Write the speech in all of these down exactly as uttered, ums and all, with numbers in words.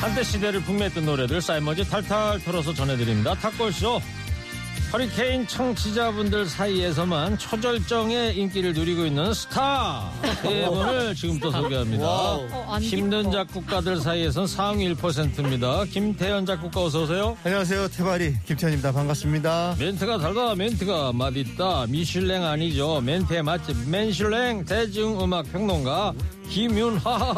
한때 시대를 풍미했던 노래들 삶아지 탈탈 털어서 전해드립니다. 탑골쇼. 허리케인 청취자분들 사이에서만 초절정의 인기를 누리고 있는 스타 세 분을 지금부터 소개합니다. 어, 힘든 작곡가들 사이에서는 상위 일 퍼센트입니다. 김태현 작곡가 어서오세요. 안녕하세요. 태바리 김태현입니다. 반갑습니다. 멘트가 달라. 멘트가 맛있다. 미슐랭 아니죠. 멘트의 맛집 맨슐랭 대중음악평론가 김윤하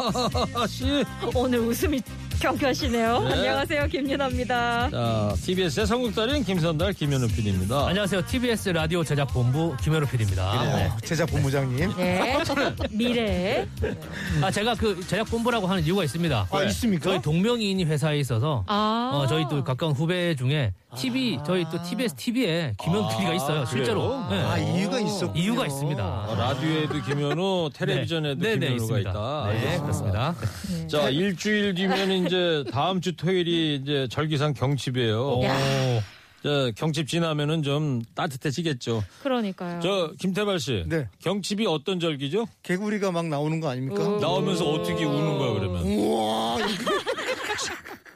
씨. 오늘 웃음이 경쾌하시네요. 네. 안녕하세요. 김윤하입니다. 자, 티비에스의 선곡달인 김선달 김현우 피디입니다. 안녕하세요. 티비에스 라디오 제작본부 김현우 피디입니다. 네. 제작본부장님. 네. 미래. 아, 제가 그 제작본부라고 하는 이유가 있습니다. 아, 네. 있습니까? 저희 동명이인 회사에 있어서 아~ 어, 저희 또 가까운 후배 중에 티비, 아~ 저희 또 티비에스 티비에 김현우 피디가 아~ 있어요. 실제로. 아, 네. 아, 이유가 있었군요. 이유가 있습니다. 아, 라디오에도 김현우, 텔레비전에도 네. 김현우가 있다. 네, 아, 그렇습니다. 네. 자, 일주일 뒤면은 이제 다음 주 토요일이 이제 절기상 경칩이에요. 자, 경칩 지나면은 좀 따뜻해지겠죠. 그러니까요. 저 김태발 씨, 네. 경칩이 어떤 절기죠? 개구리가 막 나오는 거 아닙니까? 나오면서 어떻게 우는 거야 그러면? 우와.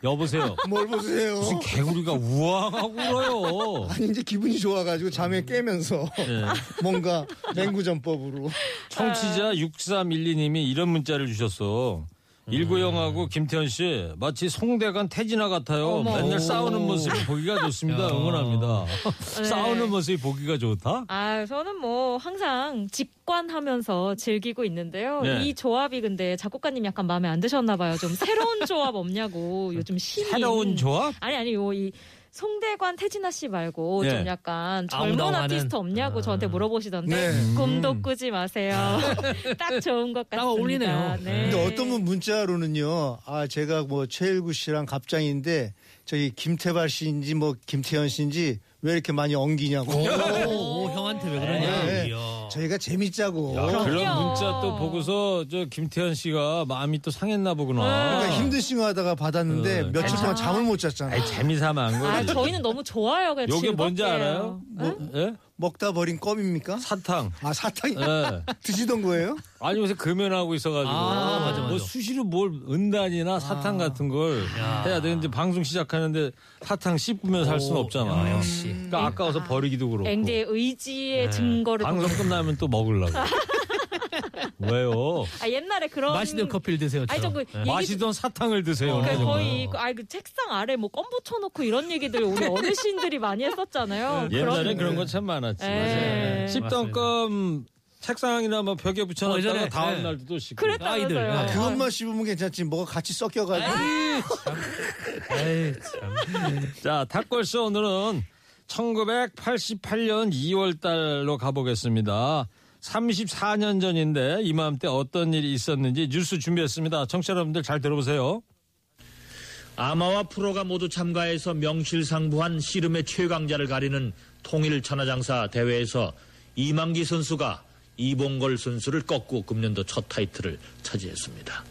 여보세요. 뭘 보세요? 무슨 개구리가 우왕하고 울어요. 아니 이제 기분이 좋아가지고 잠에 깨면서 네. 뭔가 맹구전법으로. 청취자 육삼일이님이 이런 문자를 주셨어. 일구영하고 김태현 씨 마치 송대관 태진아 같아요. 어머. 맨날 싸우는 모습이 보기가 좋습니다. 응원합니다. 네. 싸우는 모습이 보기가 좋다? 아, 저는 뭐 항상 직관하면서 즐기고 있는데요. 네. 이 조합이 근데 작곡가님 약간 마음에 안 드셨나 봐요. 좀 새로운 조합 없냐고. 요즘 신인. 새로운 조합? 아니 아니 요 이. 송대관 태진아 씨 말고 네. 좀 약간 젊은 아티스트 없냐고 아... 저한테 물어보시던데 네. 꿈도 꾸지 마세요. 딱 좋은 것 같습니다. 딱 어울리네요. 네. 근데 어떤 분 문자로는요. 아 제가 뭐 최일구 씨랑 갑장인데 저기 김태발 씨인지 뭐 김태현 씨인지 왜 이렇게 많이 엉기냐고. 오, 오, 형한테 왜 그러냐. 네. 저희가 재밌자고. 야, 그런 그럼요. 문자 또 보고서 저 김태현 씨가 마음이 또 상했나 보구나. 네. 그러니까 힘든 싱어 하다가 받았는데 네. 며칠 동안 아. 잠을 못 잤잖아요. 아니, 재미삼아 한 거예요. 아, 저희는 너무 좋아요. 그냥 이게 뭔지 알아요? 뭐, 네? 먹다 버린 껌입니까? 사탕. 아, 사탕이? 네. 드시던 거예요? 아니, 요새 금연하고 있어가지고. 아, 맞아, 맞아. 뭐 수시로 뭘 은단이나 사탕 아. 같은 걸 야. 해야 되는데 방송 시작하는데 사탕 씹으면 살 수는 없잖아. 야, 역시. 그러니까 아까워서 아. 버리기도 그렇고. 앵디의 의지의 네. 증거를. 방송 끝나면 또 먹으려고. 왜요? 아 옛날에 그런 마시던 커피를 드세요. 아니 저 그 네. 얘기... 마시던 사탕을 드세요. 어, 그러니까 거의 그, 아이 그 책상 아래 뭐 껌 붙여놓고 이런 얘기들 우리 어르신들이 많이 했었잖아요. 네. 그런... 옛날에 그런 거 참 많았지. 네. 씹던 껌. 책상이나 뭐 벽에 붙여놨다가 어, 다음 네. 날도 또 씻고. 그랬다면서요. 아, 그것만 씹으면 괜찮지. 뭐가 같이 섞여가지고. 에이, 참. 자, 탁골쇼 오늘은 천구백팔십팔 년 이월 달로 가보겠습니다. 삼십사 년 전인데 이맘때 어떤 일이 있었는지 뉴스 준비했습니다. 청취자 여러분들 잘 들어보세요. 아마와 프로가 모두 참가해서 명실상부한 씨름의 최강자를 가리는 통일 천하장사 대회에서 이만기 선수가 이봉걸 선수를 꺾고 금년도 첫 타이틀을 차지했습니다.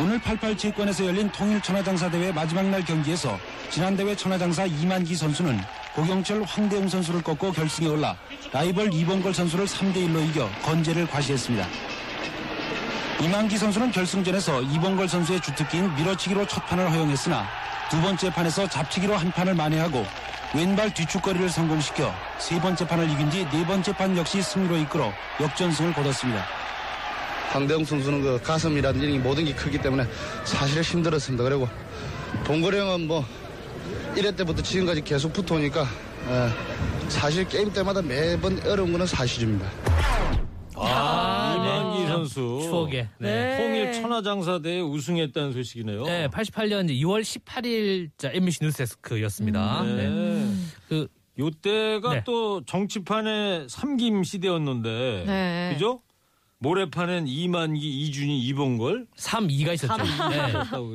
오늘 팔십팔 체육관에서 열린 통일 천하장사 대회 마지막 날 경기에서 지난 대회 천하장사 이만기 선수는 고경철 황대웅 선수를 꺾고 결승에 올라 라이벌 이봉걸 선수를 삼 대 일로 이겨 건재를 과시했습니다. 이만기 선수는 결승전에서 이봉걸 선수의 주특기인 밀어치기로 첫 판을 허용했으나 두 번째 판에서 잡치기로 한 판을 만회하고 왼발 뒤축거리를 성공시켜 세 번째 판을 이긴 뒤 네 번째 판 역시 승리로 이끌어 역전승을 거뒀습니다. 황대웅 선수는 그 가슴이라든지 모든 게 크기 때문에 사실 힘들었습니다. 그리고 봉걸 형은 뭐 일 회 때부터 지금까지 계속 붙어오니까 사실 게임 때마다 매번 어려운 거는 사실입니다. 아, 이만기 네. 선수 추억의 네. 통일 천하장사대에 우승했다는 소식이네요. 네, 팔십팔 년 이월 십팔일자 엠비씨 뉴스데스크였습니다. 음, 네. 네. 그 요때가 네. 또 정치판의 삼김 시대였는데, 네. 그죠? 모래판엔 이만기, 이준이, 이봉걸 삼, 이가 있었죠. 네.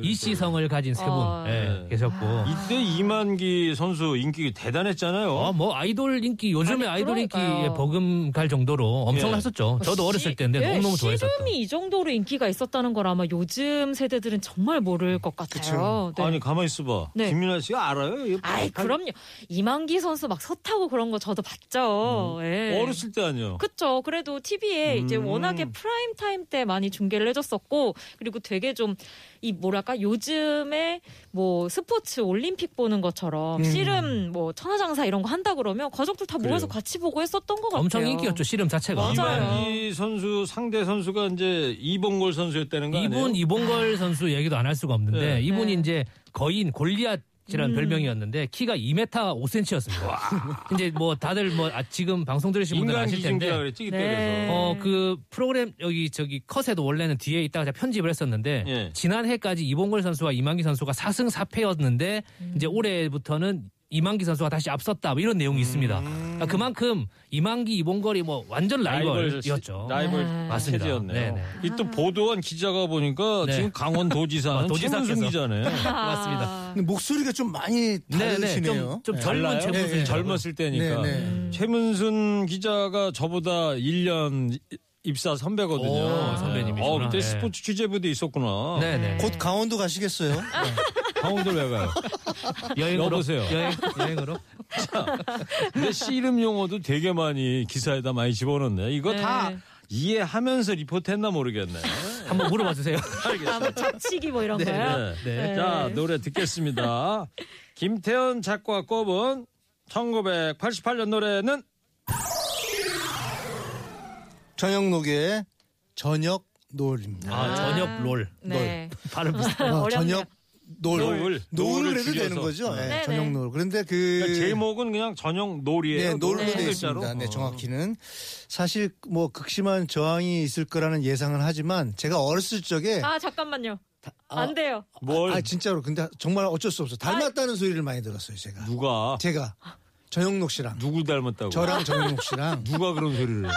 이씨성을 가진 세 분 어... 네. 계셨고 이때 이만기 선수 인기 대단했잖아요. 어, 뭐 아이돌 인기 요즘에 아니, 아이돌 인기에 버금갈 정도로 엄청났었죠. 예. 저도 시, 어렸을 때인데 예, 너무너무 좋아했었죠. 씨름이 이 정도로 인기가 있었다는 걸 아마 요즘 세대들은 정말 모를 것 같아요. 네. 아니 가만히 있어봐. 네. 김윤하 씨가 알아요? 아이 발... 그럼요. 이만기 선수 막 서타고 그런 거 저도 봤죠. 음. 예. 어렸을 때 아니요. 그렇죠. 그래도 티비에 음. 이제 워낙에 프라임 타임 때 많이 중계를 해줬었고, 그리고 되게 좀 이 뭐랄까 요즘에 뭐 스포츠 올림픽 보는 것처럼 음. 씨름 뭐 천하장사 이런 거 한다 그러면 가족들 다 모여서 그래요. 같이 보고 했었던 것 같아요. 엄청 인기였죠 씨름 자체가. 맞아요. 이만기 선수 상대 선수가 이제 이봉걸 선수였다는 거 아니에요? 이분 이봉걸 선수 얘기도 안 할 수가 없는데 네. 이분이 네. 이제 거인 골리앗. 이라는 음. 별명이었는데 키가 이 미터 오 센티미터였습니다. 이제 뭐 다들 뭐 아, 지금 방송 들으신 분들 아실 텐데 네. 어, 그 프로그램 여기 저기 컷에도 원래는 뒤에 있다가 편집을 했었는데 예. 지난해까지 이봉걸 선수와 이만기 선수가 사승 사패였는데 음. 이제 올해부터는 이만기 선수가 다시 앞섰다 뭐 이런 내용이 음. 있습니다. 그러니까 그만큼 이만기 이봉걸이 뭐 완전 라이벌이었죠. 라이벌 아. 맞습니다. 체제였네요. 이 또 보도한 기자가 보니까 네. 지금 강원도지사 최문순 기자네. 맞습니다. 근데 목소리가 좀 많이 다르시네요. 좀, 좀 네. 젊은 최문순 네. 젊었을 때니까 네. 네. 최문순 기자가 저보다 일 년. 입사 선배거든요. 선배님이시구나. 어, 그때 네. 스포츠 취재부대 있었구나. 네네. 곧 강원도 가시겠어요? 네. 강원도 왜 가요? 여행으로 보세요. 여행, 여행으로. 자, 근데 씨름 용어도 되게 많이 기사에다 많이 집어넣네. 이거 네. 다 이해하면서 리포트했나 모르겠네. 한번 물어봐 주세요. 알겠습니다. 아, 뭐 착치기 뭐 이런 네. 거요. 네. 네. 네. 자, 노래 듣겠습니다. 김태현 작가 꼽은 천구백팔십팔 년 노래는. 전영록의 저녁 놀입니다. 아, 저녁 롤. 네. 발음 비슷해요. 저녁 놀. 놀. 놀을 해도 되는 거죠. 네, 네. 저녁 놀. 그런데 그. 그러니까 제목은 그냥 저녁 놀이에요. 네, 놀로 되어 있습니다. 네, 정확히는. 사실 뭐 극심한 저항이 있을 거라는 예상은 하지만 제가 어렸을 적에. 아, 잠깐만요. 다, 아, 안 돼요. 뭘. 아, 진짜로. 근데 정말 어쩔 수 없어요. 닮았다는 아, 소리를 많이 들었어요, 제가. 누가? 제가. 전영록 씨랑. 누구 닮았다고? 저랑 전영록 씨랑. 누가 그런 소리를.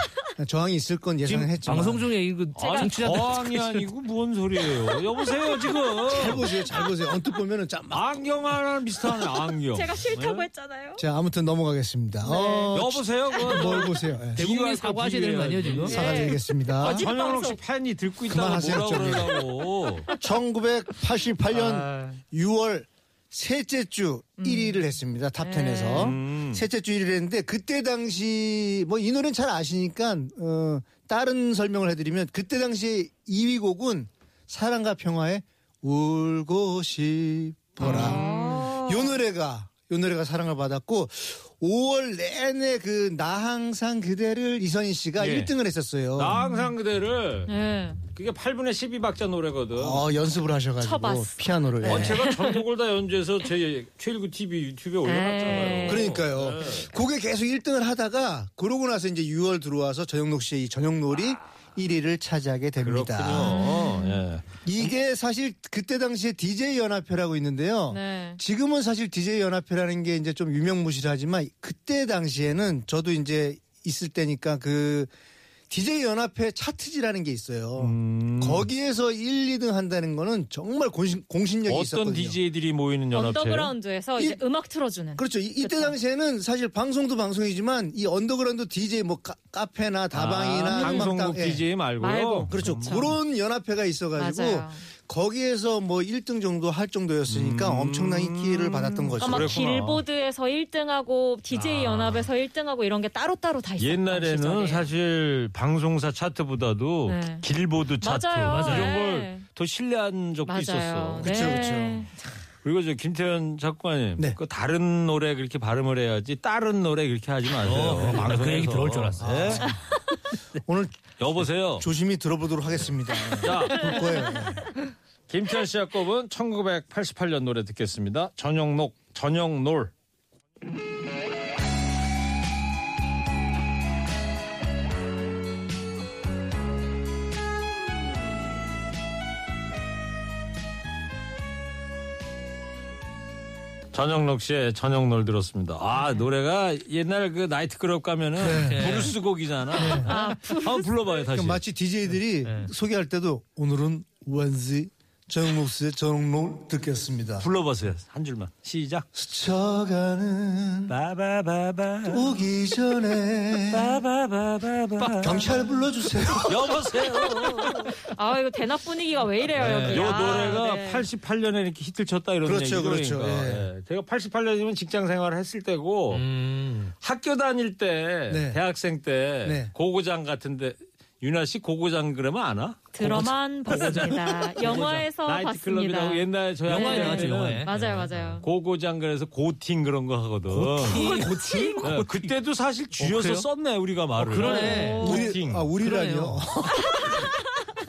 저항이 있을 건 예상했지만. 방송 중에 이거 아니, 저항이 아니고 뭔 소리예요. 여보세요 지금. 잘 보세요. 잘 보세요. 언뜻 보면은 참 안경 하나랑 비슷하네. 안경. 제가 싫다고 네? 했잖아요. 자 아무튼 넘어가겠습니다. 네. 어, 여보세요. 그건 뭘 보세요. 네. 대국민 사과하셔야 되는 거 아니에요 지금. 네. 사과드리겠습니다. 전영록 씨 팬이 듣고 있다가 뭐라고 그러라고. 천구백팔십팔 년 아... 유월 셋째 주 음. 일 위를 했습니다. 탑텐에서. 음. 셋째 주 일 위를 했는데 그때 당시 뭐 이 노래는 잘 아시니까 어, 다른 설명을 해드리면 그때 당시 이 위 곡은 사랑과 평화의 울고 싶어라. 이 음. 노래가 이 노래가 사랑을 받았고 오월 내내 그 나 항상 그대를 이선희 씨가 예. 일 등을 했었어요. 나 항상 그대를. 예. 그게 팔분의 십이 박자 노래거든. 어, 연습을 하셔가지고 쳐봤어. 피아노를. 네. 어, 제가 전곡을 다 연주해서 제 최일구 티비 유튜브에 올려놨잖아요. 그러니까요. 네. 그게 계속 일 등을 하다가 그러고 나서 이제 유월 들어와서 전영록 씨의 이 전영놀이 아. 일 위를 차지하게 됩니다. 그렇군요. 네. 이게 사실 그때 당시에 디제이 연합회라고 있는데요. 네. 지금은 사실 디제이 연합회라는 게 이제 좀 유명무실하지만 그때 당시에는 저도 이제 있을 때니까 그 디제이 연합회 차트지라는 게 있어요. 음. 거기에서 일, 이등 한다는 거는 정말 공신, 공신력이 어떤 있었거든요. 어떤 디제이들이 모이는 연합회? 언더그라운드에서 이, 이제 음악 틀어주는. 그렇죠. 이, 이때 그렇죠. 당시에는 사실 방송도 방송이지만 이 언더그라운드 디제이 뭐 카, 카페나 다방이나 아, 방송국 예. 디제이 말고요. 말고. 그렇죠. 그렇죠. 그런 연합회가 있어가지고 맞아요. 거기에서 뭐 일 등 정도 할 정도였으니까 음. 엄청난 기회를 받았던 거죠. 아마 빌보드에서 일 등하고 디제이 연합에서 아. 일 등하고 이런 게 따로따로 다 있었어요. 옛날에는 시절에. 사실 방송사 차트보다도 네. 빌보드 차트 맞아요. 이런 걸 더 신뢰한 적도 맞아요. 있었어. 그렇죠. 네. 그렇죠. 그리고 저 김태현 작가님, 네. 그 다른 노래 그렇게 발음을 해야지 다른 노래 그렇게 하지 마세요. 어, 나 그 얘기 들어올 줄 알았어. 네? 오늘 여보세요. 조심히 들어보도록 하겠습니다. 자, 볼 거예요. 김태현 씨가 꼽은 천구백팔십팔 년 노래 듣겠습니다. 전영록, 전영놀. 전영록 씨의 전영놀 들었습니다. 아, 노래가 옛날 그 나이트클럽 가면은 네. 브루스 곡이잖아. 네. 아, 한번 불러봐요, 다시. 마치 디제이들이 네. 소개할 때도 오늘은 왠지 전영록 씨의 전영놀 듣겠습니다. 불러보세요. 한 줄만. 시작. 스쳐가는 바바바바 오기 전에 바바바바바 경찰 불러주세요. 여보세요. 아, 이거 대낮 분위기가 왜 이래요, 네. 여기. 요 노래가 아, 네. 팔십팔 년에 이렇게 히트를 쳤다 이런 그렇죠, 얘기니까. 그렇죠, 그렇죠. 네. 네. 제가 팔십팔 년이면 직장 생활을 했을 때고 음. 학교 다닐 때 네. 대학생 때 네. 고고장 같은데 윤아 씨 고고장 그러면 아나? 드럼만 봤습니다. 영화에서 봤습니다. 옛날에 저 영화에 나왔죠. 영화에. 맞아요, 맞아요. 고고장 그래서 고팅 그런 거 하거든. 고팅? 고팅? 네, 고팅? 그때도 사실 쥐어서 어, 썼네 우리가 말을. 어, 그러네. 고팅. 아, 우리라니요.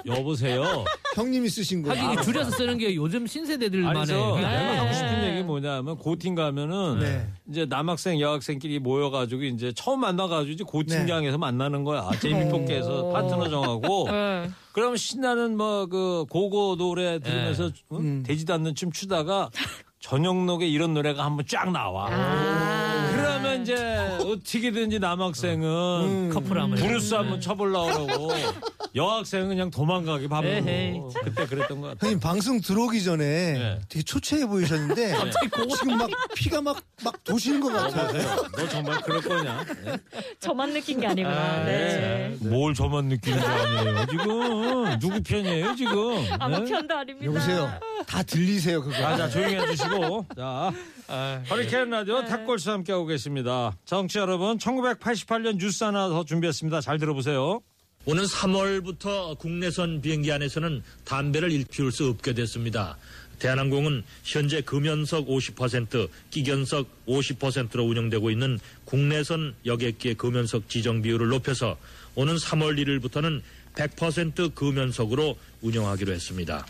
여보세요. 형님이 쓰신 거예요. 하긴 아, 줄여서 쓰는 게 요즘 신세대들만의. 내가 네. 하고 싶은 얘기 뭐냐면 고팅 가면은 네. 이제 남학생 여학생끼리 모여가지고 이제 처음 만나가지고 이제 고팅장에서 네. 만나는 거야. 제이미포켓에서 파트너 정하고. 네. 그럼 신나는 뭐 그 고고 노래 들으면서 네. 응? 음. 되지도 않는 춤 추다가 전영록의 이런 노래가 한번 쫙 나와. 아~ 그러면 이제 어떻게든지 남학생은 음, 커플 한번 브루스 한번 쳐보려고 그러고 여학생은 그냥 도망가게 바쁘고 그때 그랬던 것 같아요. 형님 방송 들어오기 전에 네. 되게 초췌해 보이셨는데 네. 지금 막 피가 막, 막 도시는 것 같아요. 너 정말 그럴 거냐? 네. 저만 느낀 게 아니구나. 아, 네. 네. 뭘 저만 느끼는 거 아니에요. 지금 누구 편이에요 지금? 아무 네? 편도 아닙니다. 여보세요. 다 들리세요 그거. 아, 자, 조용히 해주시고. 자, 아, 허리케인 라디오 네. 탁골수 함께하고 계십니다. 정치 여러분 천구백팔십팔 년 뉴스 하나 더 준비했습니다. 잘 들어보세요. 오는 삼월부터 국내선 비행기 안에서는 담배를 일피울 수 없게 됐습니다. 대한항공은 현재 금연석 오십 퍼센트, 끼견석 오십 퍼센트로 운영되고 있는 국내선 여객기의 금연석 지정 비율을 높여서 오는 삼월 일일부터는 백 퍼센트 금연석으로 운영하기로 했습니다.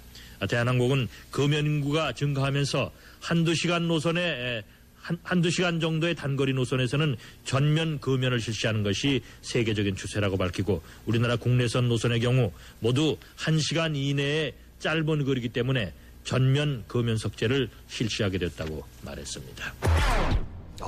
대한항공은 금연 인구가 증가하면서 한두 시간 노선에 한, 한두 시간 정도의 단거리 노선에서는 전면 금연을 실시하는 것이 세계적인 추세라고 밝히고 우리나라 국내선 노선의 경우 모두 한 시간 이내의 짧은 거리이기 때문에 전면 금연 석제를 실시하게 됐다고 말했습니다. 아,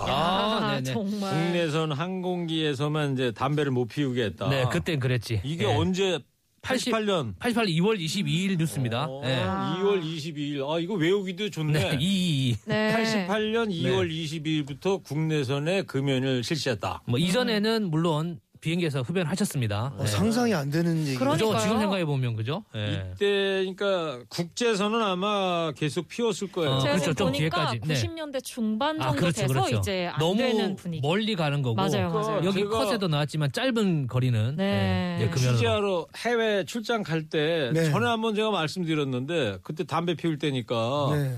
아 정말. 국내선 항공기에서만 이제 담배를 못 피우게 했다. 네, 그땐 그랬지. 이게 네. 언제... 팔십팔 년. 팔십팔 년 이월 이십이일 뉴스입니다. 오, 네. 이월 이십이일. 아, 이거 외우기도 좋네. 네, 이십이. 네. 팔십팔 년 이월 네. 이십이 일부터 국내선에 금연을 실시했다. 뭐, 음. 이전에는 물론 비행기에서 흡연하셨습니다. 어, 네. 상상이 안 되는 얘기. 그렇죠. 지금 생각해보면, 그죠? 네. 이때, 그러니까 국제선은 아마 계속 피웠을 거예요. 어, 그렇죠. 좀 뒤에까지. 구십 년대 중반 정도 아, 그렇죠, 돼서 그렇죠. 이제 안 너무 되는 분위기. 멀리 가는 거고. 맞아요. 맞아요. 그러니까 여기 컷에도 나왔지만 짧은 거리는. 네. 네. 네. 취재하러 해외 출장 갈 때 네. 전에 한번 제가 말씀드렸는데 그때 담배 피울 때니까 네.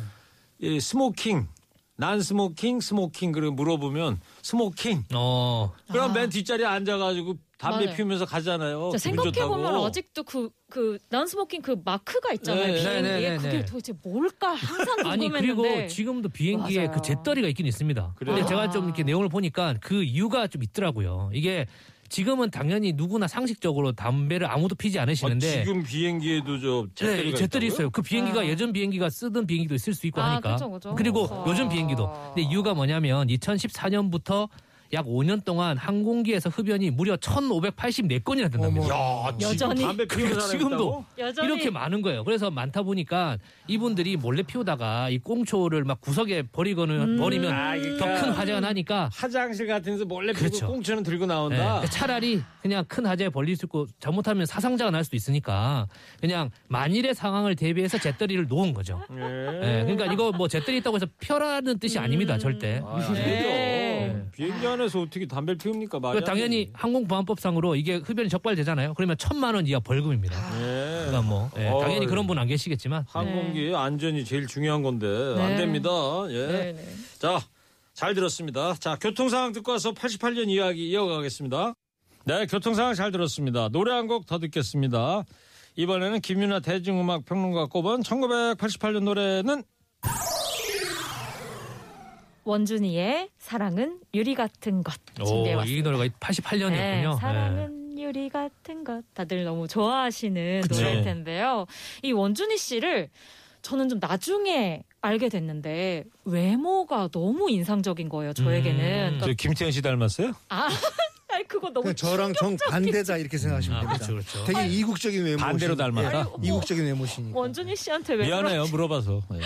이 스모킹. 난 스모킹, 스모킹, 그리고 물어보면 스모킹. 어. 그럼 아. 맨 뒷자리에 앉아가지고 담배 맞아요. 피우면서 가잖아요. 생각해보면 아직도 그, 그, 난 스모킹 그 마크가 있잖아요. 네, 비행기에. 네, 네, 네, 그게 네. 도대체 뭘까? 항상 궁금했는데. 아니, 그리고 지금도 비행기에 맞아요. 그 잿더리가 있긴 있습니다. 그래요? 근데 제가 좀 이렇게 내용을 보니까 그 이유가 좀 있더라고요. 이게 지금은 당연히 누구나 상식적으로 담배를 아무도 피지 않으시는데 아, 지금 비행기에도 저 잿더리가 네, 잿더리 있어요. 그 비행기가 아. 예전 비행기가 쓰던 비행기도 쓸 수 있고 아, 하니까. 그쵸, 그쵸. 그리고 아. 요즘 비행기도. 근데 이유가 뭐냐면 이천십사 년부터 약 오 년 동안 항공기에서 흡연이 무려 천오백팔십사 건이나 된답니다. 야, 여전히 담배 피우는 지금도 여전히. 이렇게 많은 거예요. 그래서 많다 보니까 이분들이 몰래 피우다가 이 꽁초를 막 구석에 버리거나 음. 버리면 아, 그러니까 더 큰 화재가 나니까 화장실 같은 데서 몰래 피우고 그렇죠. 꽁초는 들고 나온다. 네. 그러니까 차라리 그냥 큰 화재에 걸릴 수 있고 잘못하면 사상자가 날 수도 있으니까 그냥 만일의 상황을 대비해서 잿더리를 놓은 거죠. 네. 네. 그러니까 이거 뭐 잿더리 있다고 해서 펴라는 뜻이 음. 아닙니다. 절대. 아, 네. 네. 비행기 안에서 어떻게 담배를 피웁니까? 말이 당연히 항공보안법상으로 이게 흡연이 적발되잖아요. 그러면 천만 원 이하 벌금입니다. 네. 그러니까 뭐 네. 어, 당연히 그런 분 안 계시겠지만 항공기 네. 안전이 제일 중요한 건데 네. 안 됩니다. 예. 네, 네. 자, 잘 들었습니다. 자, 교통 상황 듣고 와서 팔십팔 년 이야기 이어가겠습니다. 네, 교통 상황 잘 들었습니다. 노래 한 곡 더 듣겠습니다. 이번에는 김윤하 대중음악 평론가 꼽은 천구백팔십팔 년 노래는 원준이의 사랑은 유리 같은 것 준비해왔습니다. 오, 이 노래가 팔십팔 년이었군요. 네, 사랑은 네. 유리 같은 것 다들 너무 좋아하시는 그쵸? 노래일 텐데요. 이 원준이 씨를 저는 좀 나중에 알게 됐는데 외모가 너무 인상적인 거예요. 저에게는. 음, 그러니까 저 김태현 씨 닮았어요? 아, 아니, 그거 너무 저랑 충격적인... 정반대다 이렇게 생각하시면 됩니다. 아, 그렇죠, 그렇죠. 되게 아니, 이국적인 외모 반대로 닮았다. 뭐, 이국적인 외모시니까. 원준이 씨한테 왜 미안해요 그러지? 물어봐서. 네.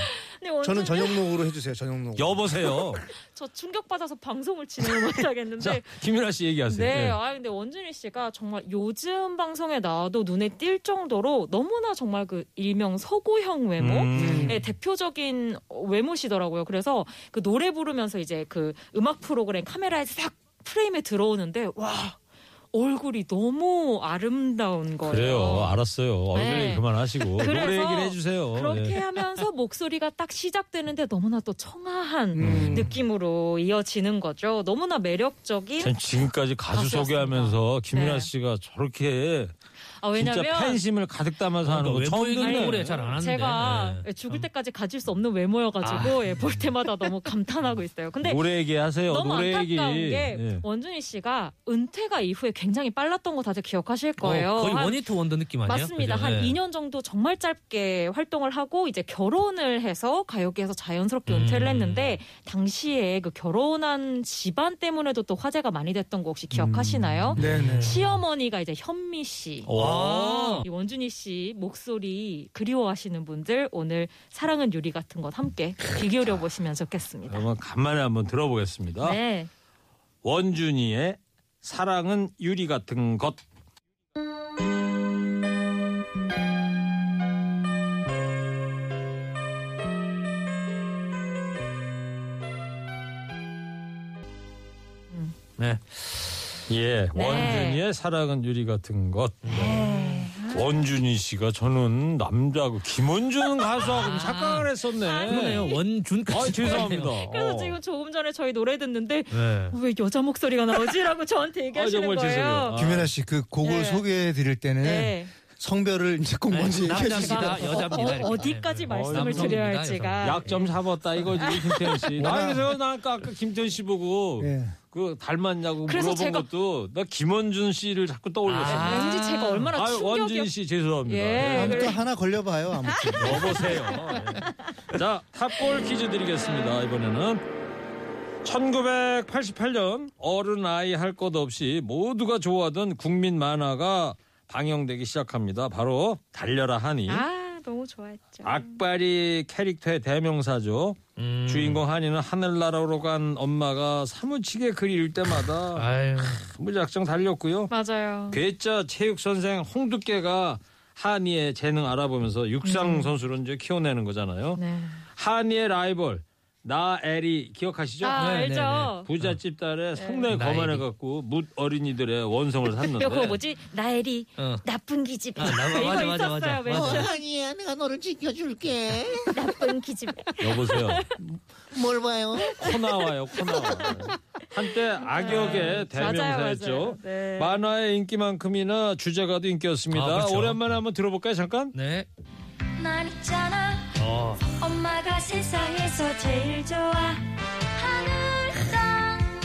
원준이... 저는 전영록으로 해주세요. 전영록. 여보세요. 저 충격받아서 방송을 진행을 못하겠는데. 김윤아 씨 얘기하세요. 네, 네. 아 근데 원준이 씨가 정말 요즘 방송에 나와도 눈에 띌 정도로 너무나 정말 그 일명 서구형 외모의 음. 대표적인 외모시더라고요. 그래서 그 노래 부르면서 이제 그 음악 프로그램 카메라에서 싹 프레임에 들어오는데 와 얼굴이 너무 아름다운 거예요. 그래요. 알았어요. 얼굴 네. 얘기 그만하시고 노래 얘기를 해주세요. 그렇게 네. 하면서 목소리가 딱 시작되는데 너무나 또 청아한 음. 느낌으로 이어지는 거죠. 너무나 매력적인 지금까지 가수 소개하면서 김윤아 네. 씨가 저렇게 아, 왜냐면 진짜 팬심을 가득 담아서 아, 하는 거 처음 듣네. 잘 안 하는데. 제가 네. 죽을 때까지 가질 수 없는 외모여가지고 아. 예, 볼 때마다 너무 감탄하고 있어요. 근데 노래 얘기하세요. 너무 노래 안타까운 얘기. 게 예. 원준이 씨가 은퇴가 이후에 굉장히 빨랐던 거 다들 기억하실 거예요. 어, 거의 원히트 원더 느낌 아니에요? 맞습니다. 그죠? 한 네. 이 년 정도 정말 짧게 활동을 하고 이제 결혼을 해서 가요계에서 자연스럽게 은퇴를 음. 했는데 당시에 그 결혼한 집안 때문에도 또 화제가 많이 됐던 거 혹시 기억하시나요? 음. 네네. 시어머니가 이제 현미 씨. 와. 이 원준이 씨 목소리 그리워하시는 분들 오늘 사랑은 유리 같은 것 함께 귀 기울여 보시면 좋겠습니다. 한번 간만에 한번 들어보겠습니다. 네. 원준이의 사랑은 유리 같은 것. 음. 네. 예, 네. 원준이의 사랑은 유리 같은 것. 네. 원준이 씨가 저는 남자고 김원준 가수하고 아~ 착각을 했었네. 아, 그러네요. 원준까지. 아, 죄송합니다. 그래서 어. 지금 조금 전에 저희 노래 듣는데 네. 왜 여자 목소리가 나오지라고 저한테 얘기하시는 아, 거예요. 김연아 씨, 그 곡을 네. 소개해 드릴 때는. 네. 성별을 이제 꼭 먼저 얘기해 주시다. 여자입니다. 어디까지 말씀을 어, 드려야 할지가. 약점 잡았다 이거지 김태현 씨. 나 그래서 나 아까, 아까 김태현 씨 보고 네. 그 닮았냐고 물어본 제가... 것도 나 김원준 씨를 자꾸 떠올렸어요. 아, 왠지 제가 얼마나 아, 충격이. 원준 씨 죄송합니다. 예. 아무튼 그래. 하나 걸려봐요. 아무튼. 여보세요. 네. 자, 탑골 퀴즈 드리겠습니다. 이번에는. 천구백팔십팔 년 어른 아이 할 것 없이 모두가 좋아하던 국민 만화가 방영되기 시작합니다. 바로 달려라 하니. 아, 너무 좋아했죠. 악바리 캐릭터의 대명사죠. 음. 주인공 하니는 하늘나라로 간 엄마가 사무치게 그리울 때마다 무작정 달렸고요. 맞아요. 괴짜 체육선생 홍두깨가 하니의 재능 알아보면서 육상선수로 음. 이제 키워내는 거잖아요. 네. 하니의 라이벌. 나애리 기억하시죠? 아, 알죠. 네네. 부잣집 딸의 어. 성내 거만해갖고 무 어린이들의 원성을 샀는데. 그거 뭐지? 나애리 어. 나쁜 기집애. 아, 나, 맞아, 맞아, 맞아, 맞아. 어, 하니야 내가 너를 지켜줄게. 나쁜 기집애. 여보세요. 뭘 봐요? 코 나와요. 코 나와요. 한때 악역의 대명사였죠. 네. 만화의 인기만큼이나 주제가도 인기였습니다. 아, 그렇죠. 오랜만에 한번 들어볼까요? 잠깐. 네. 난 있잖아 어. 엄마가 세상에서 제일 좋아 하늘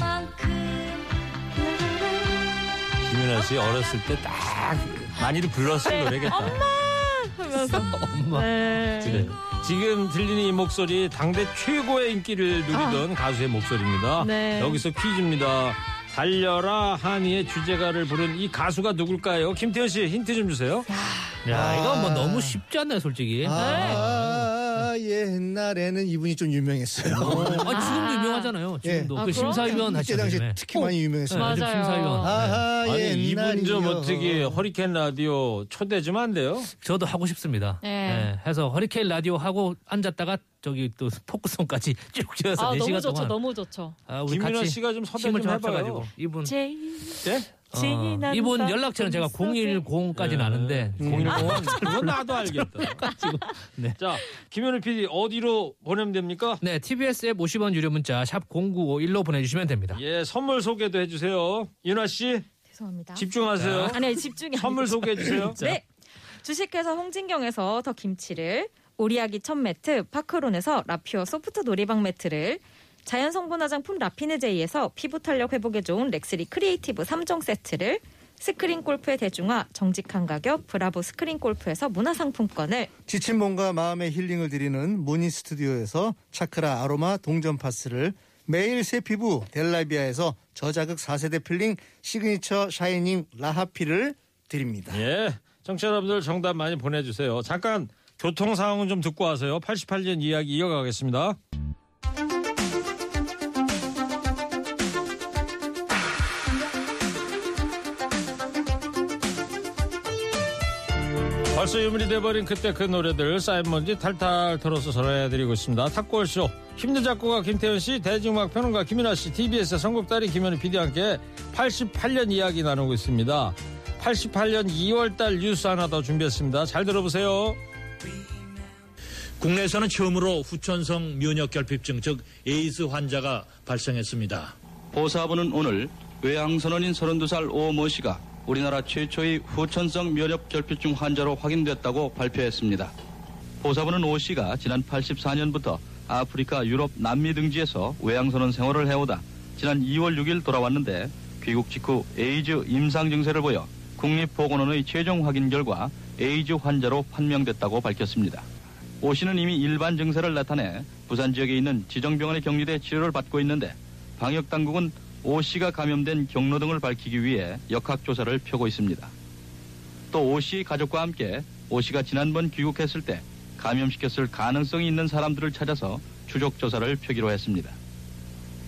땅만큼 김윤아 씨 어렸을 때 딱 많이들 불렀을 네. 노래겠다 엄마 하면서 엄마 네. 그래. 지금 들리는 이 목소리 당대 최고의 인기를 누리던 아. 가수의 목소리입니다. 네. 여기서 퀴즈입니다. 달려라 하니의 주제가를 부른 이 가수가 누굴까요? 김태현 씨 힌트 좀 주세요. 야, 야 아, 이거 뭐 너무 쉽지 않나요, 솔직히? 아, 네. 아, 옛날에는 이분이 좀 유명했어요. 아, 지금도 유명하잖아요. 유명하잖아요. 지금도 예. 아, 그 심사위원 하시죠. 그때 당시 특히 오. 많이 유명했어요. 네, 맞아요. 심사위원. 아하, 네. 아니 예, 이분 좀 어떻게 허리케인 라디오 초대 좀 안 돼요? 저도 하고 싶습니다. 예. 네. 해서 허리케인 라디오 하고 앉았다가 저기 또 포크송까지 쭉 지어서 아, 네 시간 너무 좋죠, 동안. 너무 좋죠. 아, 우리 김윤하 씨가 좀 섭외 좀 해봐요. 이분. 제... 네? 어, 이분 연락처는 제가 공일공까지는 네. 아는데 음. 공일공은 그건 나도 알겠다. 네. 자, 김현우 피디 어디로 보내면 됩니까? 네, 티비에스 앱 오십 원 유료 문자 샵 공구오일로 보내주시면 됩니다. 예, 선물 소개도 해주세요. 윤아 씨 죄송합니다. 집중하세요. 아니 집중이 선물 소개해주세요. 네, 주식회사 홍진경에서 더 김치를, 오리아기 천 매트 파크론에서 라퓨어 소프트 놀이방 매트를, 자연성분 화장품 라피네제이에서 피부 탄력 회복에 좋은 렉스리 크리에이티브 삼 종 세트를, 스크린 골프의 대중화 정직한 가격 브라보 스크린 골프에서 문화상품권을, 지친 몸과 마음의 힐링을 드리는 무니 스튜디오에서 차크라 아로마 동전 파스를, 매일 새 피부 델라비아에서 저자극 사 세대 필링 시그니처 샤이닝 라하피를 드립니다. 예, 청취자 여러분들 정답 많이 보내주세요. 잠깐 교통 상황은 좀 듣고 하세요. 팔십팔 년 이야기 이어가겠습니다. 벌써 유물이 돼버린 그때 그 노래들 쌓인 먼지 탈탈 털어서 전해드리고 있습니다. 탁골쇼 힘든 작곡가 김태현 씨, 대중음악 평론가 김윤하 씨, 티비에스 선곡다리 김현우 피디와 함께 팔십팔 년 이야기 나누고 있습니다. 팔십팔 년 이월달 뉴스 하나 더 준비했습니다. 잘 들어보세요. 국내에서는 처음으로 후천성 면역결핍증, 즉 에이즈 환자가 발생했습니다. 보사부는 오늘 외항선원인 서른두 살 오모 씨가 우리나라 최초의 후천성 면역결핍증 환자로 확인됐다고 발표했습니다. 보사부는 오 씨가 지난 팔십사 년부터 아프리카, 유럽, 남미 등지에서 외양선원 생활을 해오다 지난 이월 육일 돌아왔는데 귀국 직후 에이즈 임상 증세를 보여 국립보건원의 최종 확인 결과 에이즈 환자로 판명됐다고 밝혔습니다. 오 씨는 이미 일반 증세를 나타내 부산 지역에 있는 지정병원에 격리돼 치료를 받고 있는데 방역당국은 오 씨가 감염된 경로 등을 밝히기 위해 역학조사를 펴고 있습니다. 또 오 씨 가족과 함께 오 씨가 지난번 귀국했을 때 감염시켰을 가능성이 있는 사람들을 찾아서 추적조사를 펴기로 했습니다.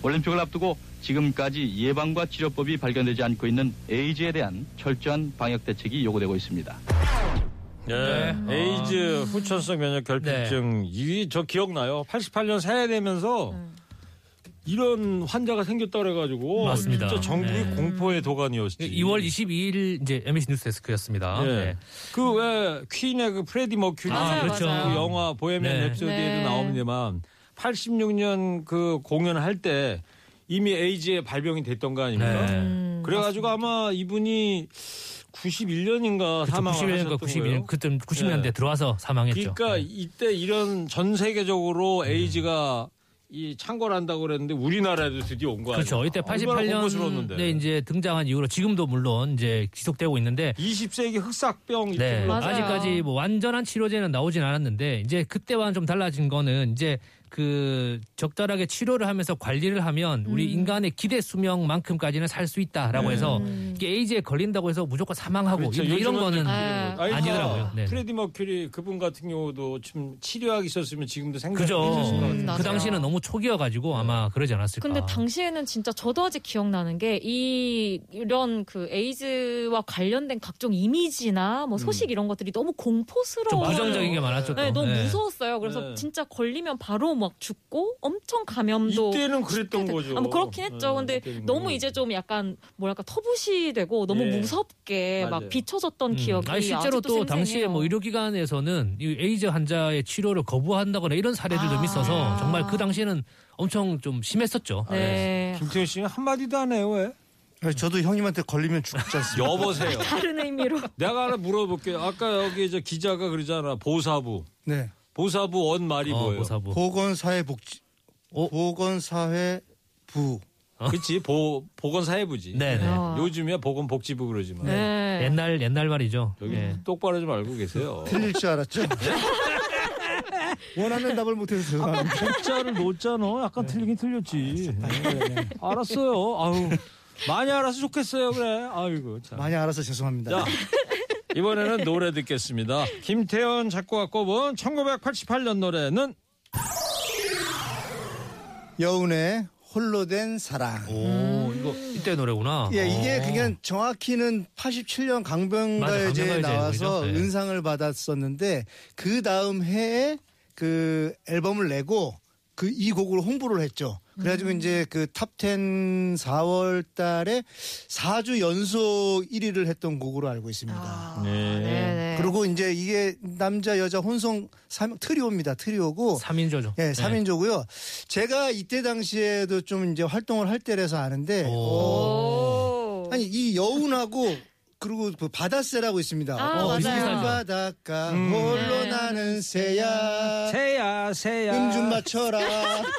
올림픽을 앞두고 지금까지 예방과 치료법이 발견되지 않고 있는 에이즈에 대한 철저한 방역대책이 요구되고 있습니다. 네, 네. 에이즈, 후천성 면역결핍증, 네. 이, 저 기억나요. 팔십팔 년 새해 되면서 음. 이런 환자가 생겼다고 그래가지고 맞습니다. 진짜 전국이 네. 공포의 도가니였지. 이월 이십이일 이제 엠비씨 뉴스데스크였습니다. 네. 네. 그 왜 퀸의 그 프레디 머큐리 아, 그렇죠. 그 영화 보헤미안 네. 랩소디에도 네. 나옵니다만 팔십육 년 그 공연할 때 이미 에이즈에 발병이 됐던 거 아닙니까? 네. 그래가지고 맞습니다. 아마 이분이 구십일 년인가 그렇죠, 사망을 하셨던 거예요. 그쯤 구십 년대 네. 들어와서 사망했죠. 그러니까 네. 이때 이런 전 세계적으로 네. 에이즈가 이 창궐한다고 그랬는데 우리나라에도 드디어 온 거 아니에요? 그렇죠. 이때 팔십팔 년에 이제 등장한 이후로 지금도 물론 이제 지속되고 있는데 이십 세기 흑삭병 네. 아직까지 뭐 완전한 치료제는 나오진 않았는데 이제 그때와는 좀 달라진 거는 이제 그 적절하게 치료를 하면서 관리를 하면 우리 음. 인간의 기대 수명만큼까지는 살 수 있다라고 네. 해서 이게 에이즈에 걸린다고 해서 무조건 사망하고 그렇죠. 이런 거는 아. 아니더라고요. 네. 프레디 머큐리 그분 같은 경우도 지금 치료하기 있었으면 지금도 생각이 있었을 것 같아요. 그 당시는 너무 초기여가지고 네. 아마 그러지 않았을까. 근데 당시에는 진짜 저도 아직 기억나는 게 이 이런 그 에이즈와 관련된 각종 이미지나 뭐 소식 음. 이런 것들이 너무 공포스러워. 부정적인 게 많았죠. 네, 너무 네. 무서웠어요. 그래서 네. 진짜 걸리면 바로 막 죽고 엄청 감염도 이때는 그랬던 되... 거죠. 아, 뭐 그렇긴 했죠. 네, 근데 너무 뭐. 이제 좀 약간 뭐랄까 터부시 되고 너무 네. 무섭게 맞아요. 막 비춰졌던 음. 기억이 아니, 실제로 또 생생해요. 당시에 뭐 의료기관에서는 이 에이즈 환자의 치료를 거부한다거나 이런 사례들도 아~ 있어서 정말 그 당시에는 엄청 좀 심했었죠. 네. 네. 김태현 씨는 한마디도 안 해요. 왜? 아니, 저도 형님한테 걸리면 죽지 않습니까? 여보세요. 다른 의미로. 내가 하나 물어볼게요. 아까 여기 이제 기자가 그러잖아. 보사부. 네. 보사부 원 말이 어, 뭐예요? 보사부. 보건사회복지 어? 보건사회부. 어? 그렇지. 보 보건사회부지. 네네. 어. 요즘에 보건복지부 그러지만. 네. 옛날 옛날 말이죠. 여기 네. 똑바로 좀 알고 계세요. 틀릴 줄 알았죠. 원하는 답을 못해서 죄송합니다. 복자를 놓잖아. 약간 네. 틀리긴 틀렸지. 아, 네. 알았어요. 아유 많이 알아서 좋겠어요. 그래. 아이고 참. 많이 알아서 죄송합니다. 자. 이번에는 노래 듣겠습니다. 김태현 작곡가 꼽은 천구백팔십팔 년 노래는 여운의 홀로 된 사랑. 오, 이거 이때 노래구나. 예, 이게 오. 그냥 정확히는 팔십칠 년 강변가요제에 나와서 네. 은상을 받았었는데 그 다음 해에 그 앨범을 내고 그 이 곡을 홍보를 했죠. 그래가지고 음. 이제 그 탑텐 사월 달에 사 주 연속 일 위를 했던 곡으로 알고 있습니다. 아, 네. 네네. 그리고 이제 이게 남자, 여자, 혼성 삼, 트리오입니다. 트리오고. 삼인조죠. 네, 삼인조고요. 네. 제가 이때 당시에도 좀 이제 활동을 할 때라서 아는데. 오. 오. 아니, 이 여운하고. 그리고 그 바다새라고 있습니다. 아, 어, 맞아요. 바닷가 음. 홀로 나는 새야. 새야 새야. 음 좀 맞춰라.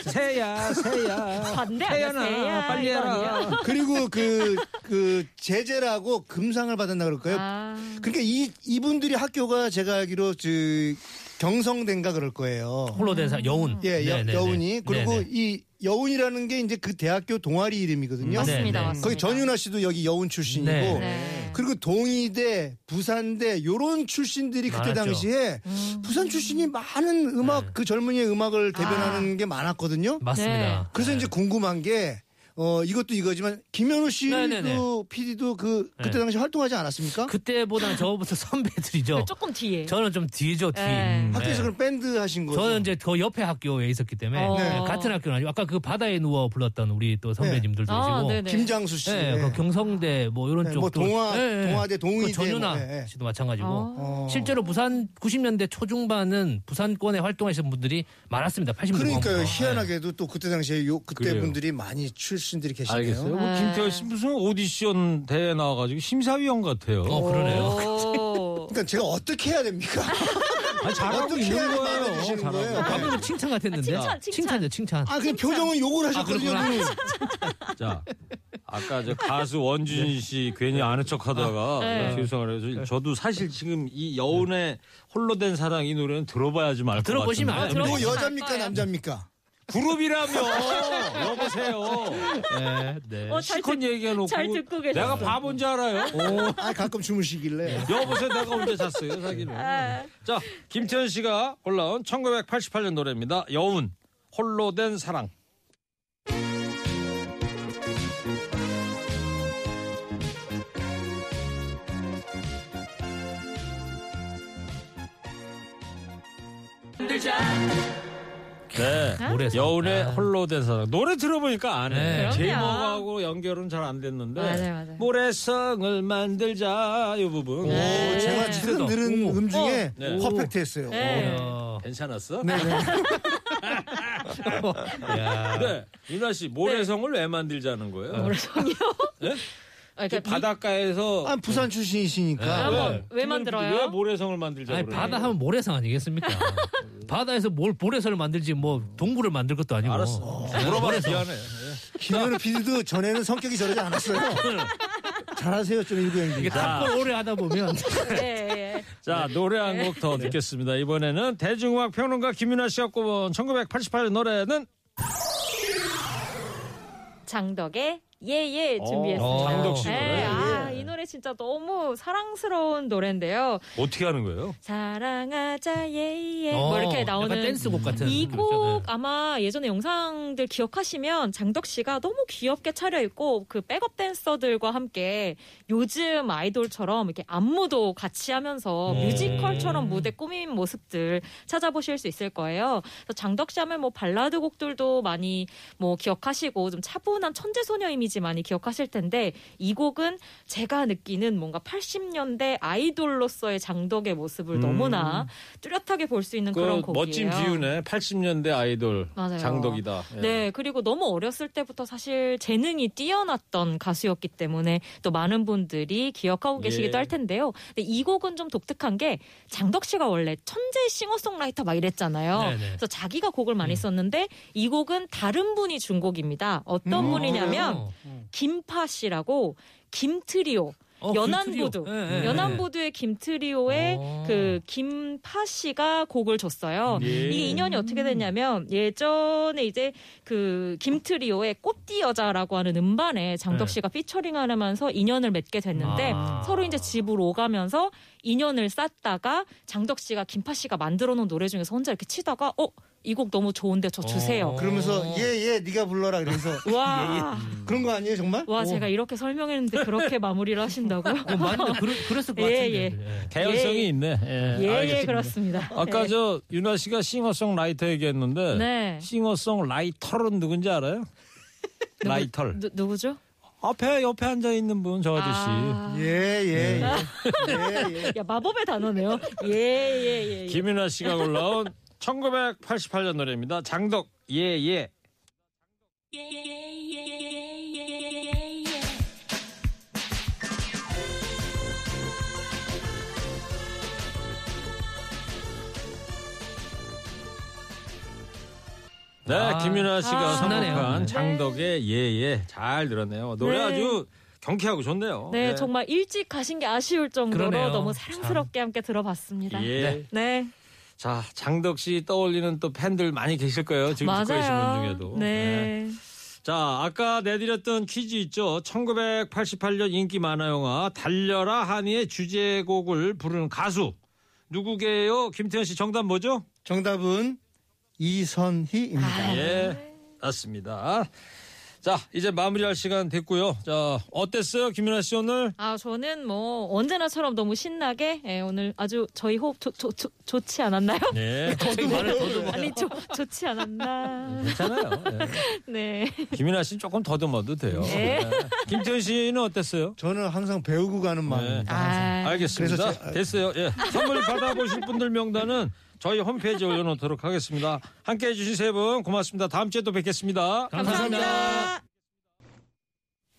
새야 새야. 반대 아니야 새야. 빨리 해라. 그리고 그, 그 제재라고 금상을 받았나 그럴까요? 아. 그러니까 이, 이분들이 학교가 제가 알기로 그 경성대인가 그럴 거예요. 홀로 된 사람 여운. 예, 여, 여운이. 그리고 네네. 이 여운이라는 게 이제 그 대학교 동아리 이름이거든요. 맞습니다. 맞습니다. 거기 전윤아 씨도 여기 여운 출신이고. 네네. 그리고 동의대, 부산대 요런 출신들이 그때 많았죠. 당시에 음. 부산 출신이 많은 음악 네. 그 젊은이의 음악을 대변하는 아. 게 많았거든요. 맞습니다. 네. 그래서 네. 이제 궁금한 게 어, 이것도 이거지만 김현우 씨도 피디도 그 그때 당시 네. 활동하지 않았습니까? 그때보다는 저부터 선배들이죠. 조금 뒤에. 저는 좀 뒤죠. 뒤. 네. 음, 학교에서 네. 그럼 밴드 하신 거죠? 저는 이제 그 옆에 학교에 있었기 때문에 어. 네. 같은 학교는 아니고 아까 그 바다에 누워 불렀던 우리 또 선배님들도 계시고 네. 아, 김장수 씨, 네. 네. 경성대 뭐 이런 네. 쪽, 뭐 동아, 네. 동아대, 동의대, 그 전윤아 뭐. 네. 씨도 마찬가지고 어. 실제로 부산 구십 년대 초중반은 부산권에 활동하신 분들이 많았습니다. 팔십 년대 그러니까요. 네. 희한하게도 또 그때 당시에 요 그때 그래요. 분들이 많이 출 신들이 계시네요. 알겠어요. 뭐 김태현 씨 무슨 오디션 대회 나와가지고 심사위원 같아요. 어 그러네요. 그러니까 제가 어떻게 해야 됩니까? 아니, 잘하고 있는 거예요. 잘하고. 방금 칭찬 같았는데. 아, 칭찬, 칭찬. 칭찬이죠, 칭찬. 아, 그 표정은 욕을 하셨거든요. 아, 자, 아까 저 가수 원준이 씨 괜히 아는 척하다가 네. 죄송해요. 저도 사실 지금 이 여운의 홀로 된 사랑 이 노래는 들어봐야지 말 것 같아요. 들어보시면 알아요. 뭐 여자입니까, 남자입니까? 그룹이라며 여보세요. 네, 네. 어, 실컷 얘기해놓고 잘 듣고 계세요. 내가 바본 줄 알아요. 오, 아, 가끔 주무시길래. 네. 여보세요, 내가 언제 잤어요, 사기는. 아. 자, 김태현 씨가 올라온 천구백팔십팔 년 노래입니다. 여운, 홀로 된 사랑. 힘들자. 네, 어? 여운의 홀로 된 사랑 노래 들어보니까 안 해. 제목하고 연결은 잘 안 됐는데 맞아요, 맞아요. 모래성을 만들자 이 부분. 오, 제가 지금 들은 음 중에 네. 퍼펙트했어요. 네. 괜찮았어? 네. 네, 윤아 씨 모래성을 네. 왜 만들자는 거예요? 모래성이요? 네? 그러니까 바닷가에서 아, 부산 출신이시니까 네. 네. 왜 만들어요? 왜 모래성을 만들자? 아니, 바다 하면 모래성 아니겠습니까? 바다에서 뭘 모래성을 만들지 뭐 동굴을 만들 것도 아니고. 알았어. 물어봐서 미안해. 김현우 피디도 전에는 성격이 저러지 않았어요. 잘하세요, 좀 일구 형님. 이게 탑골 오래 하다 보면. 네. 자 노래 한 곡 더 네. 듣겠습니다. 이번에는 대중음악 평론가 김윤하 씨가 꼽은 천구백팔십팔 년 노래는 장덕의. 예예 예, 준비했습니다. 장덕 씨 노래. 네, 아, 이 노래 진짜 너무 사랑스러운 노래인데요. 어떻게 하는 거예요? 사랑하자 예예. 예. 뭐 이렇게 나오는 댄스곡 같은. 이 곡 아마 예전에 영상들 기억하시면 장덕 씨가 너무 귀엽게 차려입고 그 백업 댄서들과 함께 요즘 아이돌처럼 이렇게 안무도 같이 하면서 음. 뮤지컬처럼 무대 꾸민 모습들 찾아보실 수 있을 거예요. 그래서 장덕 씨 하면 뭐 발라드 곡들도 많이 뭐 기억하시고 좀 차분한 천재 소녀 이미지 많이 기억하실 텐데 이 곡은 제가 느끼는 뭔가 팔십 년대 아이돌로서의 장덕의 모습을 음. 너무나 뚜렷하게 볼 수 있는 그 그런 곡이에요. 멋진 비유네. 팔십 년대 아이돌 맞아요. 장덕이다. 네. 네. 그리고 너무 어렸을 때부터 사실 재능이 뛰어났던 가수였기 때문에 또 많은 분들이 기억하고 계시기도 예. 할 텐데요. 근데 이 곡은 좀 독특한 게 장덕 씨가 원래 천재 싱어송라이터 막 이랬잖아요. 네네. 그래서 자기가 곡을 많이 음. 썼는데 이 곡은 다른 분이 준 곡입니다. 어떤 음. 분이냐면 김파 씨라고 김트리오 어, 연안보도 김트리오. 네, 네, 연안보도의 김트리오의 어. 그 김파 씨가 곡을 줬어요. 예. 이게 인연이 어떻게 됐냐면 예전에 이제 그 김트리오의 꽃띠 여자라고 하는 음반에 장덕 씨가 네. 피처링하면서 인연을 맺게 됐는데 아. 서로 이제 집으로 오가면서 인연을 쌓다가 장덕 씨가 김파 씨가 만들어 놓은 노래 중에서 혼자 이렇게 치다가 어 이 곡 너무 좋은데 저 주세요. 그러면서 예예 예, 네가 불러라 그래서 와 예, 예. 그런 거 아니에요 정말? 와 오. 제가 이렇게 설명했는데 그렇게 마무리를 하신다고요? 어, 맞는데 그러, 그랬을 것 예, 같은데 예. 개연성이 예. 있네. 예, 예, 예 그렇습니다. 아까 예. 저 윤아 씨가 싱어송라이터 얘기했는데 네. 싱어송라이터는 누군지 알아요? 라이털 누구, 누구죠? 앞에 옆에 앉아 있는 분 저 아저씨. 예예예. 아. 예, 예. 야 마법의 단어네요. 예예예. 예, 예. 김윤아 씨가 올라온 천구백팔십팔 년 노래입니다. 장덕 예예. 네, 아, 김윤하 씨가 선곡한 아, 장덕의 예예 잘 들었네요. 노래 네. 아주 경쾌하고 좋네요. 네, 네, 정말 일찍 가신 게 아쉬울 정도로 그러네요. 너무 사랑스럽게 참. 함께 들어봤습니다. 예. 네. 네. 자, 장덕 씨 떠올리는 또 팬들 많이 계실 거예요. 지금 듣고 계신 분 중에도. 네. 네. 자, 아까 내드렸던 퀴즈 있죠. 천구백팔십팔 년 인기 만화 영화 달려라 하니의 주제곡을 부르는 가수. 누구게요? 김태현 씨 정답 뭐죠? 정답은? 이선희입니다. 아, 예, 맞습니다. 자, 이제 마무리할 시간 됐고요. 자, 어땠어요, 김윤아 씨 오늘? 아, 저는 뭐 언제나처럼 너무 신나게 예, 오늘 아주 저희 호흡 조, 조, 조, 좋지 않았나요? 네, 더듬어요. 아니, 조, 좋지 않았나? 괜찮아요. 네. 네. 김윤아 씨는 조금 더듬어도 돼요. 네. 네. 김태현 씨는 어땠어요? 저는 항상 배우고 가는 마음입니다. 네. 아, 알겠습니다. 그래서 제... 됐어요. 예, 선물 받아보실 분들 명단은 저희 홈페이지에 올려놓도록 하겠습니다. 함께해 주신 세 분 고맙습니다. 다음 주에 또 뵙겠습니다. 감사합니다. 감사합니다.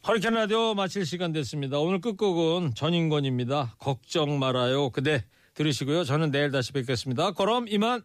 허리케인 라디오 마칠 시간 됐습니다. 오늘 끝곡은 전인권입니다. 걱정 말아요 그대 들으시고요. 저는 내일 다시 뵙겠습니다. 그럼 이만.